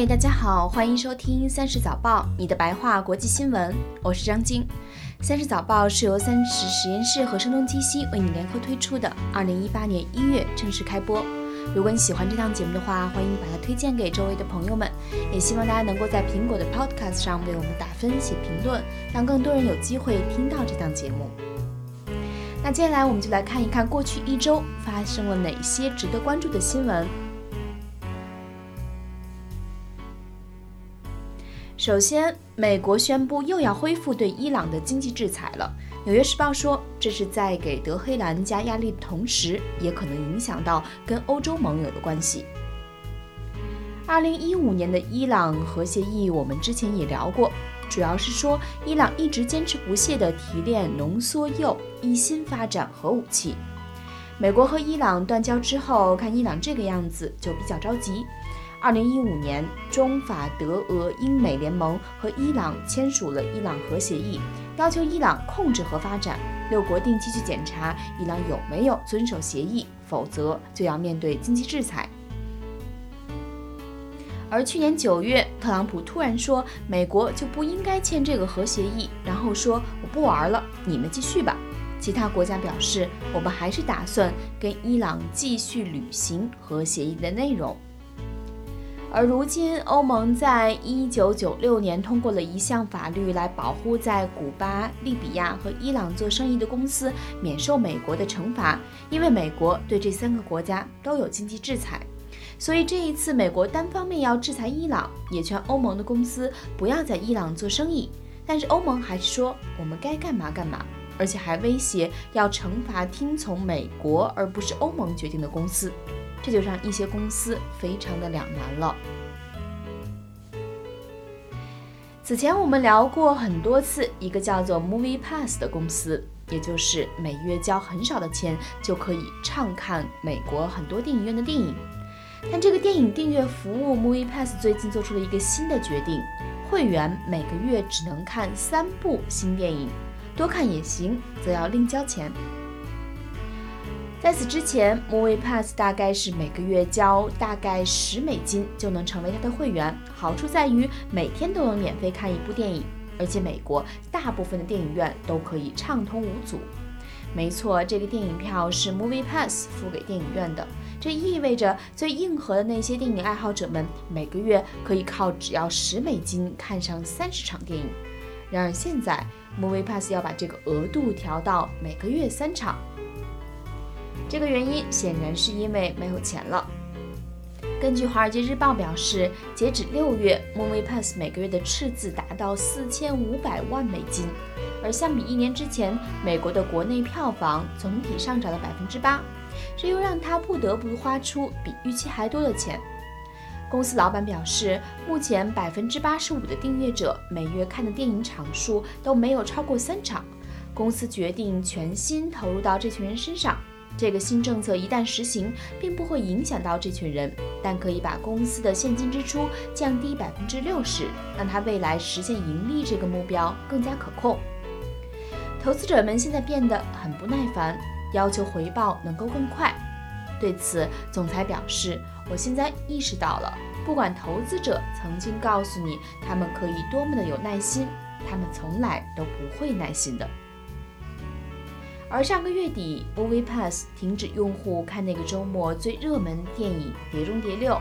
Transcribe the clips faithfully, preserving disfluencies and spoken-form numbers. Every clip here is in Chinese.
嗨，大家好，欢迎收听三十早报，你的白话国际新闻，我是张晶。三十早报是由三十实验室和声东击西为你联合推出的，二零一八年一月正式开播。如果你喜欢这档节目的话，欢迎把它推荐给周围的朋友们，也希望大家能够在苹果的 Podcast 上为我们打分写评论，让更多人有机会听到这档节目。那接下来我们就来看一看过去一周发生了哪些值得关注的新闻。首先，美国宣布又要恢复对伊朗的经济制裁了。纽约时报说，这是在给德黑兰加压力的同时，也可能影响到跟欧洲盟友的关系。二零一五年的伊朗核协议，我们之前也聊过，主要是说伊朗一直坚持不懈地提炼浓缩铀，一心发展核武器。美国和伊朗断交之后，看伊朗这个样子，就比较着急。二零一五年，中法德俄英美联盟和伊朗签署了伊朗核协议，要求伊朗控制核发展，六国定期去检查伊朗有没有遵守协议，否则就要面对经济制裁。而去年九月，特朗普突然说美国就不应该签这个核协议，然后说我不玩了，你们继续吧。其他国家表示，我们还是打算跟伊朗继续履行核协议的内容。而如今，欧盟在一九九六年通过了一项法律来保护在古巴、利比亚和伊朗做生意的公司免受美国的惩罚，因为美国对这三个国家都有经济制裁。所以这一次美国单方面要制裁伊朗，也劝欧盟的公司不要在伊朗做生意，但是欧盟还是说我们该干嘛干嘛，而且还威胁要惩罚听从美国而不是欧盟决定的公司。这就让一些公司非常的两难了。此前我们聊过很多次一个叫做 MoviePass 的公司，也就是每月交很少的钱就可以畅看美国很多电影院的电影。但这个电影订阅服务 MoviePass 最近做出了一个新的决定，会员每个月只能看三部新电影，多看也行，则要另交钱。在此之前 MoviePass 大概是每个月交大概十美金就能成为它的会员，好处在于每天都能免费看一部电影，而且美国大部分的电影院都可以畅通无阻。没错，这个电影票是 MoviePass 付给电影院的，这意味着最硬核的那些电影爱好者们每个月可以靠只要十美金看上三十场电影。然而现在 MoviePass 要把这个额度调到每个月三场，这个原因显然是因为没有钱了。根据《华尔街日报》表示，截止六月 ，MoviePass 每个月的赤字达到四千五百万美金，而相比一年之前，美国的国内票房总体上涨了百分之八，这又让他不得不花出比预期还多的钱。公司老板表示，目前百分之八十五的订阅者每月看的电影场数都没有超过三场，公司决定全心投入到这群人身上。这个新政策一旦实行，并不会影响到这群人，但可以把公司的现金支出降低百分之六十，让它未来实现盈利这个目标更加可控。投资者们现在变得很不耐烦，要求回报能够更快。对此，总裁表示：“我现在意识到了，不管投资者曾经告诉你他们可以多么的有耐心，他们从来都不会耐心的。”而上个月底 ，MoviePass 停止用户看那个周末最热门电影《碟中谍六》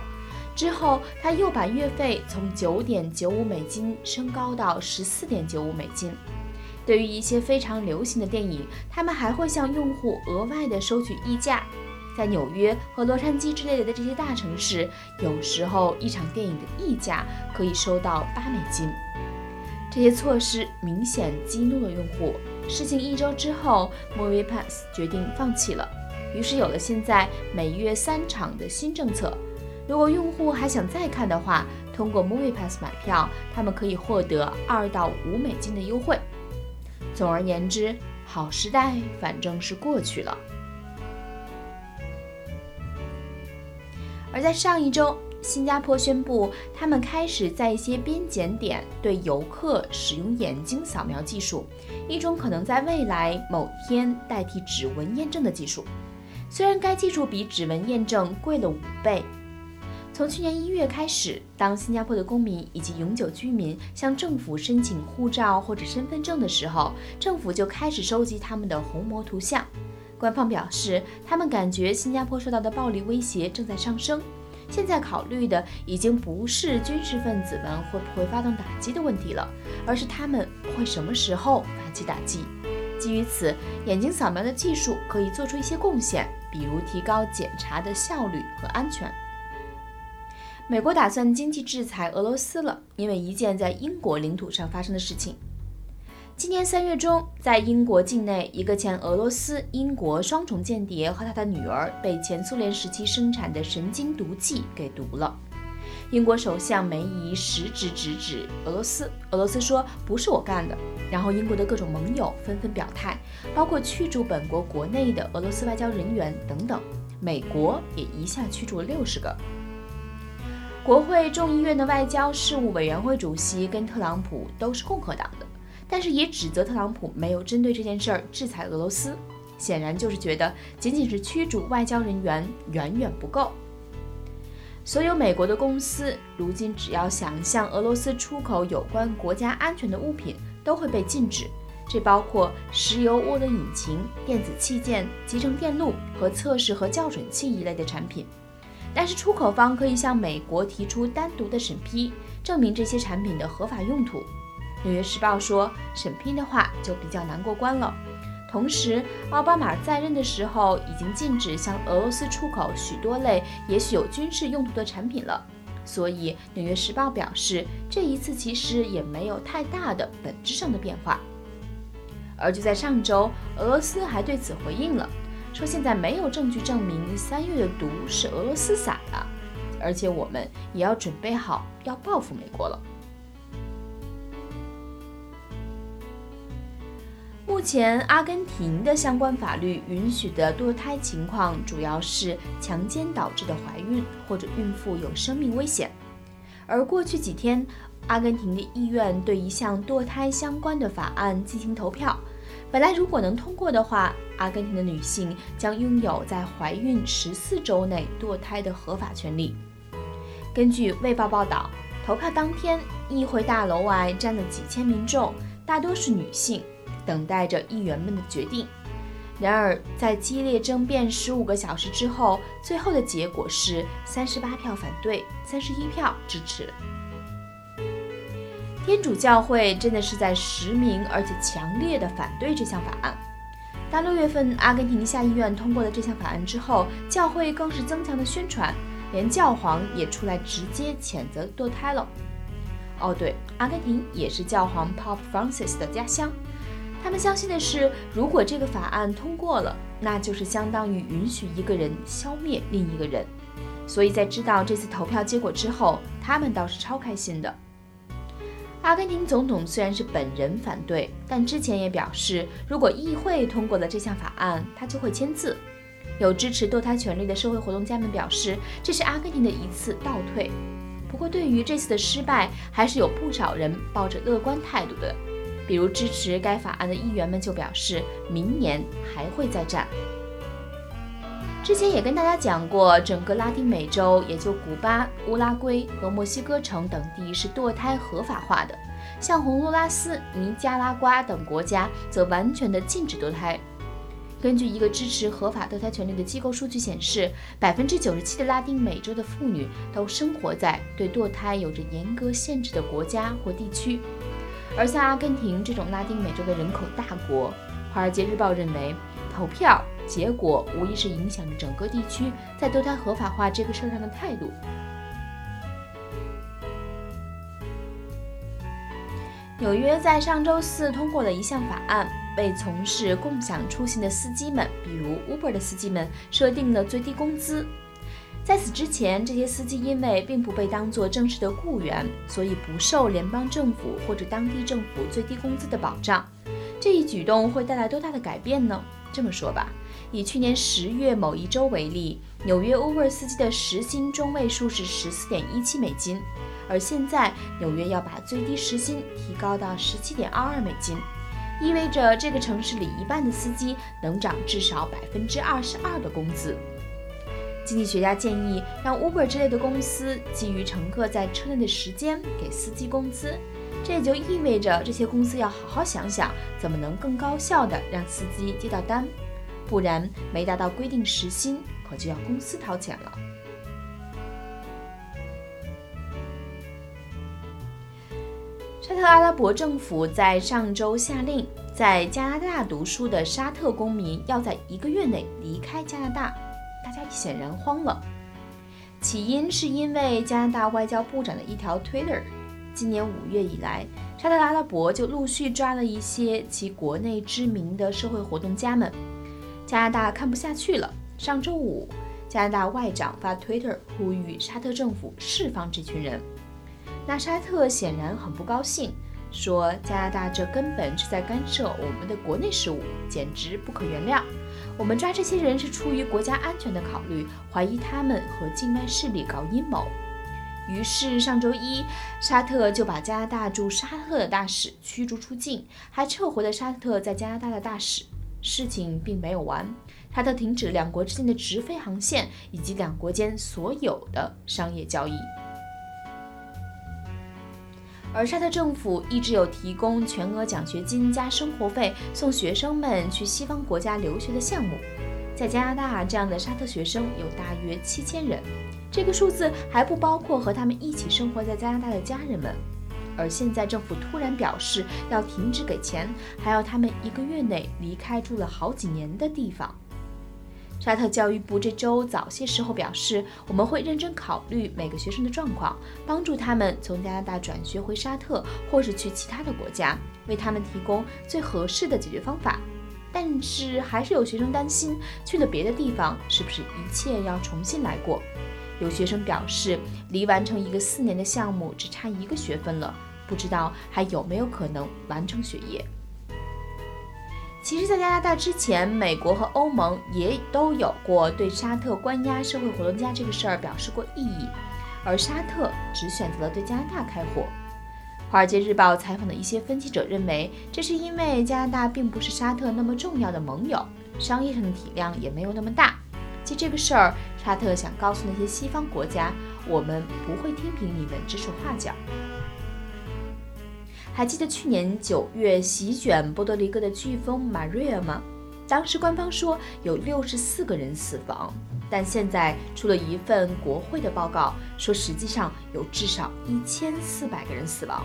之后，他又把月费从 九点九五 美金升高到 十四点九五 美金。对于一些非常流行的电影，他们还会向用户额外的收取溢价。在纽约和洛杉矶之类的这些大城市，有时候一场电影的溢价可以收到八美金。这些措施明显激怒了用户。事情一周之后 ，MoviePass 决定放弃了，于是有了现在每月三场的新政策。如果用户还想再看的话，通过 MoviePass 买票，他们可以获得二到五美金的优惠。总而言之，好时代反正是过去了。而在上一周，新加坡宣布，他们开始在一些边检点对游客使用眼睛扫描技术，一种可能在未来某天代替指纹验证的技术。虽然该技术比指纹验证贵了五倍。从去年一月开始，当新加坡的公民以及永久居民向政府申请护照或者身份证的时候，政府就开始收集他们的虹膜图像。官方表示，他们感觉新加坡受到的暴力威胁正在上升，现在考虑的已经不是军事分子们会不会发动打击的问题了，而是他们会什么时候发起打击。基于此，眼睛扫描的技术可以做出一些贡献，比如提高检查的效率和安全。美国打算经济制裁俄罗斯了，因为一件在英国领土上发生的事情。今年三月中，在英国境内，一个前俄罗斯、英国双重间谍和他的女儿被前苏联时期生产的神经毒剂给毒了。英国首相梅姨实质直指俄罗斯，俄罗斯说不是我干的。然后英国的各种盟友纷纷表态，包括驱逐本国国内的俄罗斯外交人员等等。美国也一下驱逐了六十个。国会众议院的外交事务委员会主席跟特朗普都是共和党的，但是也指责特朗普没有针对这件事儿制裁俄罗斯，显然就是觉得仅仅是驱逐外交人员远远不够。所有美国的公司如今只要想向俄罗斯出口有关国家安全的物品，都会被禁止，这包括石油涡轮引擎、电子器件、集成电路和测试和校准器一类的产品。但是出口方可以向美国提出单独的审批，证明这些产品的合法用途。纽约时报说，审批的话就比较难过关了。同时，奥巴马在任的时候已经禁止向俄罗斯出口许多类也许有军事用途的产品了，所以纽约时报表示，这一次其实也没有太大的本质上的变化。而就在上周，俄罗斯还对此回应了，说现在没有证据证明三月的毒是俄罗斯撒的，而且我们也要准备好要报复美国了。目前阿根廷的相关法律允许的堕胎情况主要是强奸导致的怀孕或者孕妇有生命危险。而过去几天，阿根廷的议院对一项堕胎相关的法案进行投票，本来如果能通过的话，阿根廷的女性将拥有在怀孕十四周内堕胎的合法权利。根据卫报报道，投票当天，议会大楼外站了几千民众，大多是女性，等待着议员们的决定。然而在激烈争辩十五个小时之后，最后的结果是三十八票反对，三十一票支持。天主教会真的是在实名而且强烈地反对这项法案。当六月份阿根廷下议院通过了这项法案之后，教会更是增强的宣传，连教皇也出来直接谴责堕胎了。哦对，阿根廷也是教皇 Pope Francis 的家乡，他们相信的是，如果这个法案通过了，那就是相当于允许一个人消灭另一个人。所以在知道这次投票结果之后，他们倒是超开心的。阿根廷总统虽然是本人反对，但之前也表示，如果议会通过了这项法案，他就会签字。有支持堕胎权利的社会活动家们表示，这是阿根廷的一次倒退。不过对于这次的失败，还是有不少人抱着乐观态度的。比如支持该法案的议员们就表示，明年还会再战。之前也跟大家讲过，整个拉丁美洲也就古巴、乌拉圭和墨西哥城等地是堕胎合法化的，像洪都拉斯、尼加拉瓜等国家则完全的禁止堕胎。根据一个支持合法堕胎权利的机构数据显示， 百分之九十七 的拉丁美洲的妇女都生活在对堕胎有着严格限制的国家或地区。而像阿根廷这种拉丁美洲的人口大国，华尔街日报认为，投票结果无疑是影响着整个地区在堕胎合法化这个事上的态度。纽约在上周四通过了一项法案，为从事共享出行的司机们，比如 Uber 的司机们，设定了最低工资。在此之前，这些司机因为并不被当作正式的雇员，所以不受联邦政府或者当地政府最低工资的保障。这一举动会带来多大的改变呢？这么说吧，以去年十月某一周为例，纽约 Uber 司机的时薪中位数是 十四点一七 美金，而现在纽约要把最低时薪提高到 十七点二二 美金，意味着这个城市里一半的司机能涨至少 百分之二十二 的工资。经济学家建议让 Uber 之类的公司基于乘客在车内的时间给司机工资，这也就意味着这些公司要好好想想怎么能更高效地让司机接到单，不然没达到规定时薪可就要公司掏钱了。沙特阿拉伯政府在上周下令，在加拿大读书的沙特公民要在一个月内离开加拿大，大家显然慌了。起因是因为加拿大外交部长的一条推特，今年五月以来，沙特阿拉伯就陆续抓了一些其国内知名的社会活动家们。加拿大看不下去了，上周五，加拿大外长发推特呼吁沙特政府释放这群人。那沙特显然很不高兴，说加拿大这根本是在干涉我们的国内事务，简直不可原谅。我们抓这些人是出于国家安全的考虑，怀疑他们和境外势力搞阴谋。于是上周一，沙特就把加拿大驻沙特的大使驱逐出境，还撤回了沙特在加拿大的大使。事情并没有完，沙特停止两国之间的直飞航线以及两国间所有的商业交易。而沙特政府一直有提供全额奖学金加生活费送学生们去西方国家留学的项目，在加拿大这样的沙特学生有大约七千人，这个数字还不包括和他们一起生活在加拿大的家人们。而现在政府突然表示要停止给钱，还要他们一个月内离开住了好几年的地方。沙特教育部这周早些时候表示，我们会认真考虑每个学生的状况，帮助他们从加拿大转学回沙特，或是去其他的国家，为他们提供最合适的解决方法。但是还是有学生担心，去了别的地方是不是一切要重新来过。有学生表示，离完成一个四年的项目只差一个学分了，不知道还有没有可能完成学业。其实在加拿大之前，美国和欧盟也都有过对沙特关押社会活动家这个事儿表示过异议，而沙特只选择了对加拿大开火。华尔街日报采访的一些分析者认为，这是因为加拿大并不是沙特那么重要的盟友，商业上的体量也没有那么大。其实这个事儿，沙特想告诉那些西方国家，我们不会听凭你们指手画脚。还记得去年九月席卷波多黎各的飓风 Maria 吗？当时官方说有六十四个人死亡，但现在出了一份国会的报告，说实际上有至少一千四百个人死亡。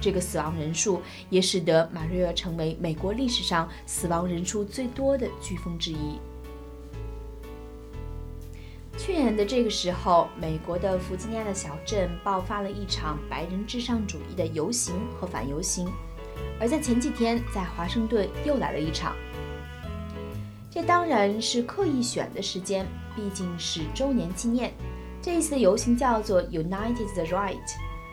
这个死亡人数也使得 Maria 成为美国历史上死亡人数最多的飓风之一。去年的这个时候，美国的弗吉尼亚的小镇爆发了一场白人至上主义的游行和反游行，而在前几天，在华盛顿又来了一场。这当然是刻意选的时间，毕竟是周年纪念。这一次的游行叫做 United the Right，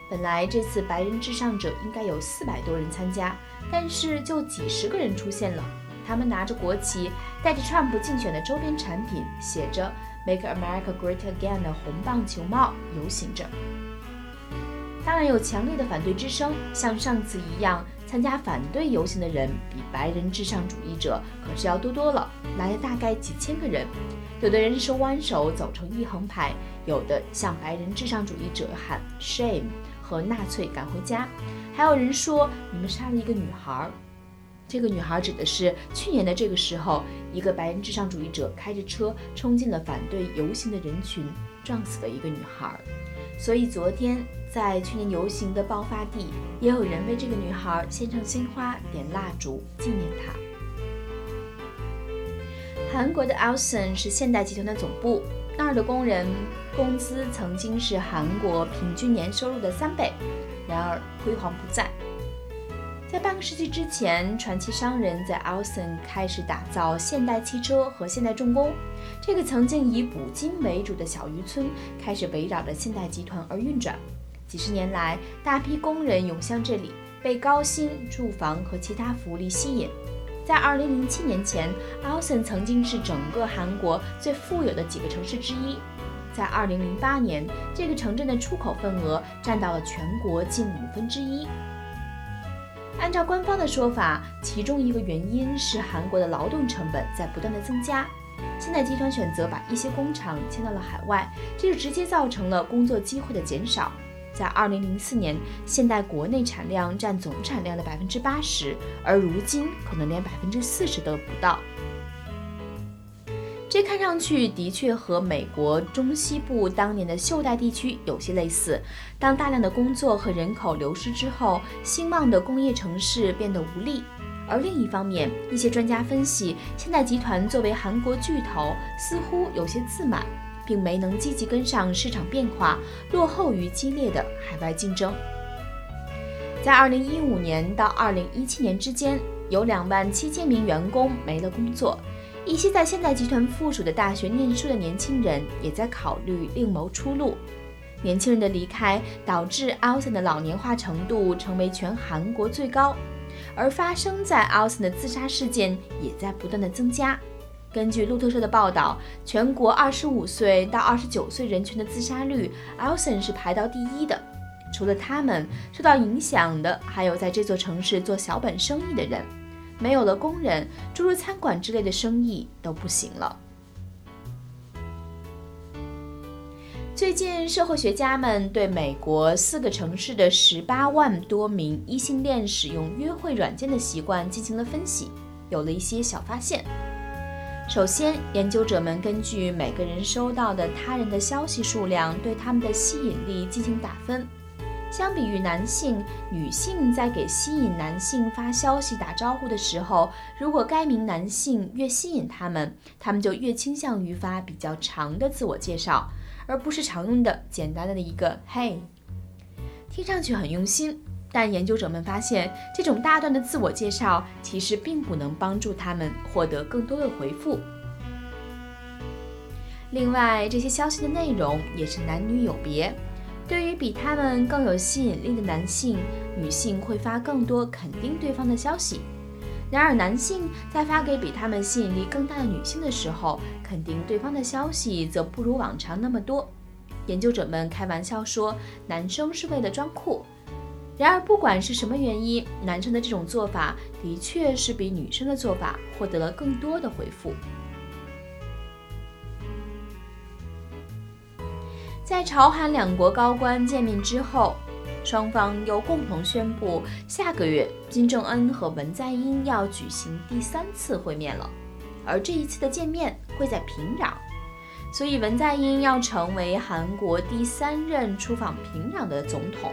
本来这次白人至上者应该有四百多人参加，但是就几十个人出现了。他们拿着国旗，带着川普竞选的周边产品，写着Make America Great Again 的红棒球帽游行着。当然有强烈的反对之声，像上次一样，参加反对游行的人比白人至上主义者可是要多多了，来了大概几千个人。有的人手挽手走成一横排，有的向白人至上主义者喊 Shame 和纳粹赶回家，还有人说你们杀了一个女孩。这个女孩指的是去年的这个时候，一个白人至上主义者开着车冲进了反对游行的人群，撞死了一个女孩。所以昨天在去年游行的爆发地，也有人为这个女孩献上鲜花、点蜡烛纪念她。韩国的 Alson 是现代集团的总部，那儿的工人工资曾经是韩国平均年收入的三倍，然而辉煌不再。在半个世纪之前，传奇商人在 Alson 开始打造现代汽车和现代重工，这个曾经以捕金为主的小渔村开始围绕着现代集团而运转。几十年来，大批工人涌向这里，被高薪、住房和其他福利吸引。在二零零七年前， Alson 曾经是整个韩国最富有的几个城市之一。在二零零八年，这个城镇的出口份额占到了全国近五分之一。按照官方的说法，其中一个原因是韩国的劳动成本在不断的增加，现在集团选择把一些工厂迁到了海外，这就直接造成了工作机会的减少。在二零零四年，现代国内产量占总产量的 百分之八十， 而如今可能连 百分之四十 都不到。这看上去的确和美国中西部当年的锈带地区有些类似。当大量的工作和人口流失之后，兴旺的工业城市变得无力。而另一方面，一些专家分析，现代集团作为韩国巨头，似乎有些自满，并没能积极跟上市场变化，落后于激烈的海外竞争。在二零一五年到二零一七年之间，有两万七千名员工没了工作。一些在现代集团附属的大学念书的年轻人也在考虑另谋出路。年轻人的离开导致 Alson 的老年化程度成为全韩国最高，而发生在 Alson 的自杀事件也在不断的增加。根据路透社的报道，全国二十五岁到二十九岁人群的自杀率 Alson 是排到第一的。除了他们受到影响的，还有在这座城市做小本生意的人。没有了工人，诸如餐馆之类的生意都不行了。最近，社会学家们对美国四个城市的十八万多名异性恋使用约会软件的习惯进行了分析，有了一些小发现。首先，研究者们根据每个人收到的他人的消息数量，对他们的吸引力进行打分。相比于男性，女性在给吸引男性发消息打招呼的时候，如果该名男性越吸引他们，他们就越倾向于发比较长的自我介绍，而不是常用的简单的一个 Hey。 听上去很用心，但研究者们发现，这种大段的自我介绍其实并不能帮助他们获得更多的回复。另外，这些消息的内容也是男女有别。对于比他们更有吸引力的男性，女性会发更多肯定对方的消息。然而，男性在发给比他们吸引力更大的女性的时候，肯定对方的消息则不如往常那么多。研究者们开玩笑说，男生是为了装酷。然而，不管是什么原因，男生的这种做法的确是比女生的做法获得了更多的回复。在朝韩两国高官见面之后，双方又共同宣布，下个月金正恩和文在寅要举行第三次会面了，而这一次的见面会在平壤，所以文在寅要成为韩国第三任出访平壤的总统。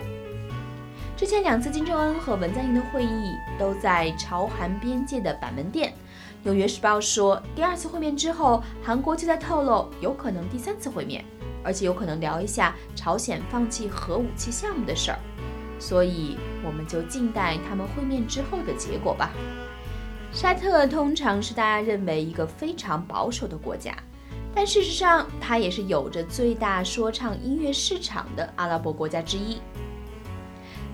之前两次金正恩和文在寅的会议都在朝韩边界的板门店。纽约时报说，第二次会面之后，韩国就在透露有可能第三次会面，而且有可能聊一下朝鲜放弃核武器项目的事儿，所以我们就静待他们会面之后的结果吧。沙特通常是大家认为一个非常保守的国家，但事实上它也是有着最大说唱音乐市场的阿拉伯国家之一。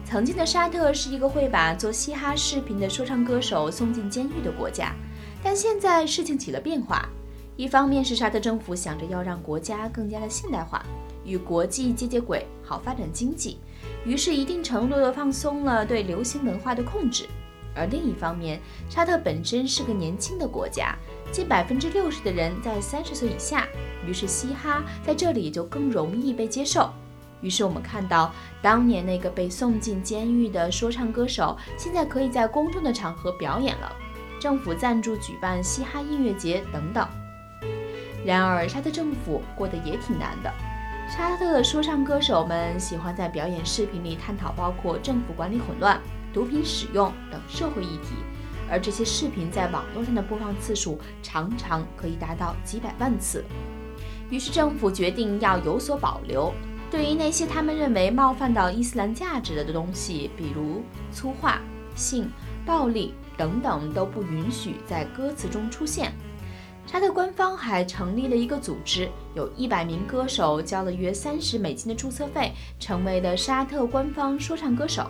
曾经的沙特是一个会把做嘻哈视频的说唱歌手送进监狱的国家，但现在事情起了变化。一方面是沙特政府想着要让国家更加的现代化，与国际接接轨，好发展经济，于是一定程度的放松了对流行文化的控制。而另一方面，沙特本身是个年轻的国家，近 百分之六十 的人在三十岁以下，于是嘻哈在这里也就更容易被接受。于是我们看到，当年那个被送进监狱的说唱歌手，现在可以在公众的场合表演了，政府赞助举办嘻哈音乐节等等。然而，沙特政府过得也挺难的。沙特的说唱歌手们喜欢在表演视频里探讨包括政府管理混乱、毒品使用等社会议题，而这些视频在网络上的播放次数常常可以达到几百万次。于是，政府决定要有所保留，对于那些他们认为冒犯到伊斯兰价值的东西，比如粗话、性、暴力等等，都不允许在歌词中出现。沙特官方还成立了一个组织，有一百名歌手交了约三十美金的注册费，成为了沙特官方说唱歌手。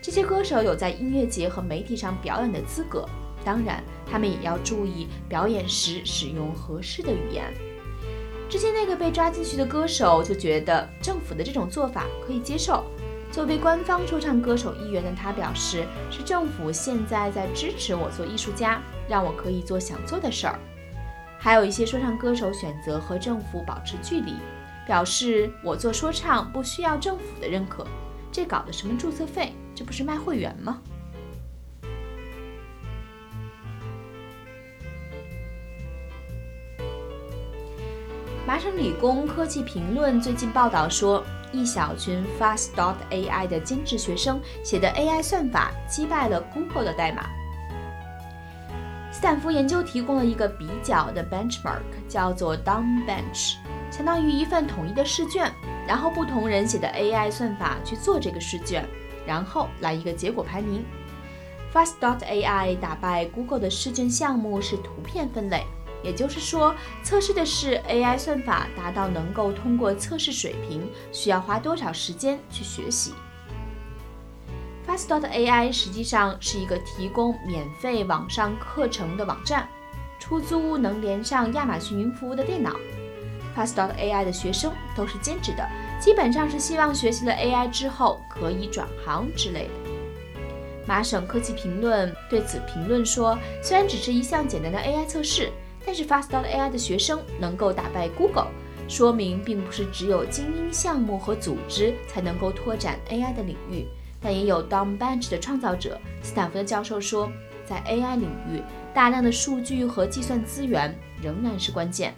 这些歌手有在音乐节和媒体上表演的资格，当然，他们也要注意表演时使用合适的语言。之前那个被抓进去的歌手就觉得政府的这种做法可以接受。作为官方说唱歌手一员的他表示，是政府现在在支持我做艺术家，让我可以做想做的事儿。还有一些说唱歌手选择和政府保持距离，表示我做说唱不需要政府的认可，这搞的什么注册费，这不是卖会员吗？麻省理工科技评论最近报道说，一小群 Fast 点 A I 的兼职学生写的 A I 算法击败了 Google 的代码。斯坦福研究提供了一个比较的 benchmark， 叫做 Downbench， 相当于一份统一的试卷，然后不同人写的 A I 算法去做这个试卷，然后来一个结果排名。Fast 点 A I 打败 Google 的试卷项目是图片分类，也就是说，测试的是 A I 算法达到能够通过测试水平需要花多少时间去学习。Fast 点 A I 实际上是一个提供免费网上课程的网站，出租能连上亚马逊云服务的电脑。Fast 点 A I 的学生都是兼职的，基本上是希望学习了 A I 之后可以转行之类的。麻省科技评论对此评论说，虽然只是一项简单的 A I 测试，但是 Fast 点 A I 的学生能够打败 Google， 说明并不是只有精英项目和组织才能够拓展 A I 的领域，但也有 Downbench 的创造者。斯坦福的教授说，在 A I 领域，大量的数据和计算资源仍然是关键。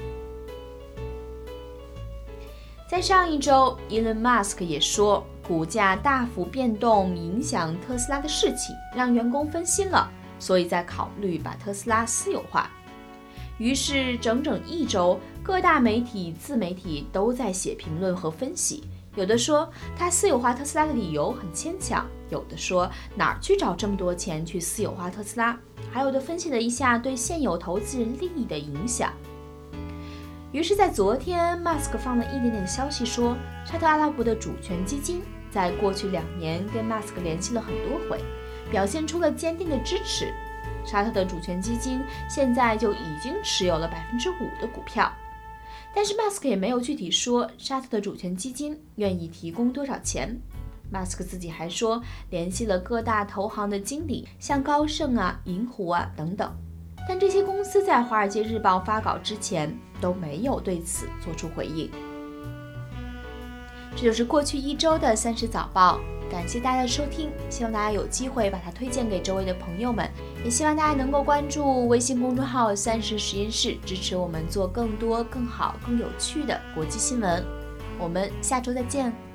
在上一周 Elon Musk 也说，股价大幅变动影响特斯拉的士气，让员工分心了，所以在考虑把特斯拉私有化。于是整整一周，各大媒体自媒体都在写评论和分析，有的说他私有化特斯拉的理由很牵强，有的说哪儿去找这么多钱去私有化特斯拉，还有的分析了一下对现有投资人利益的影响。于是在昨天， Musk 放了一点点消息说，沙特阿拉伯的主权基金在过去两年跟 Musk 联系了很多回，表现出了坚定的支持。沙特的主权基金现在就已经持有了 百分之五 的股票，但是 Musk 也没有具体说沙特的主权基金愿意提供多少钱。 Musk 自己还说联系了各大投行的经理，像高盛啊、银湖啊等等，但这些公司在华尔街日报发稿之前都没有对此做出回应。这就是过去一周的三十早报，感谢大家的收听，希望大家有机会把它推荐给周围的朋友们，也希望大家能够关注微信公众号三十实验室，支持我们做更多更好更有趣的国际新闻。我们下周再见。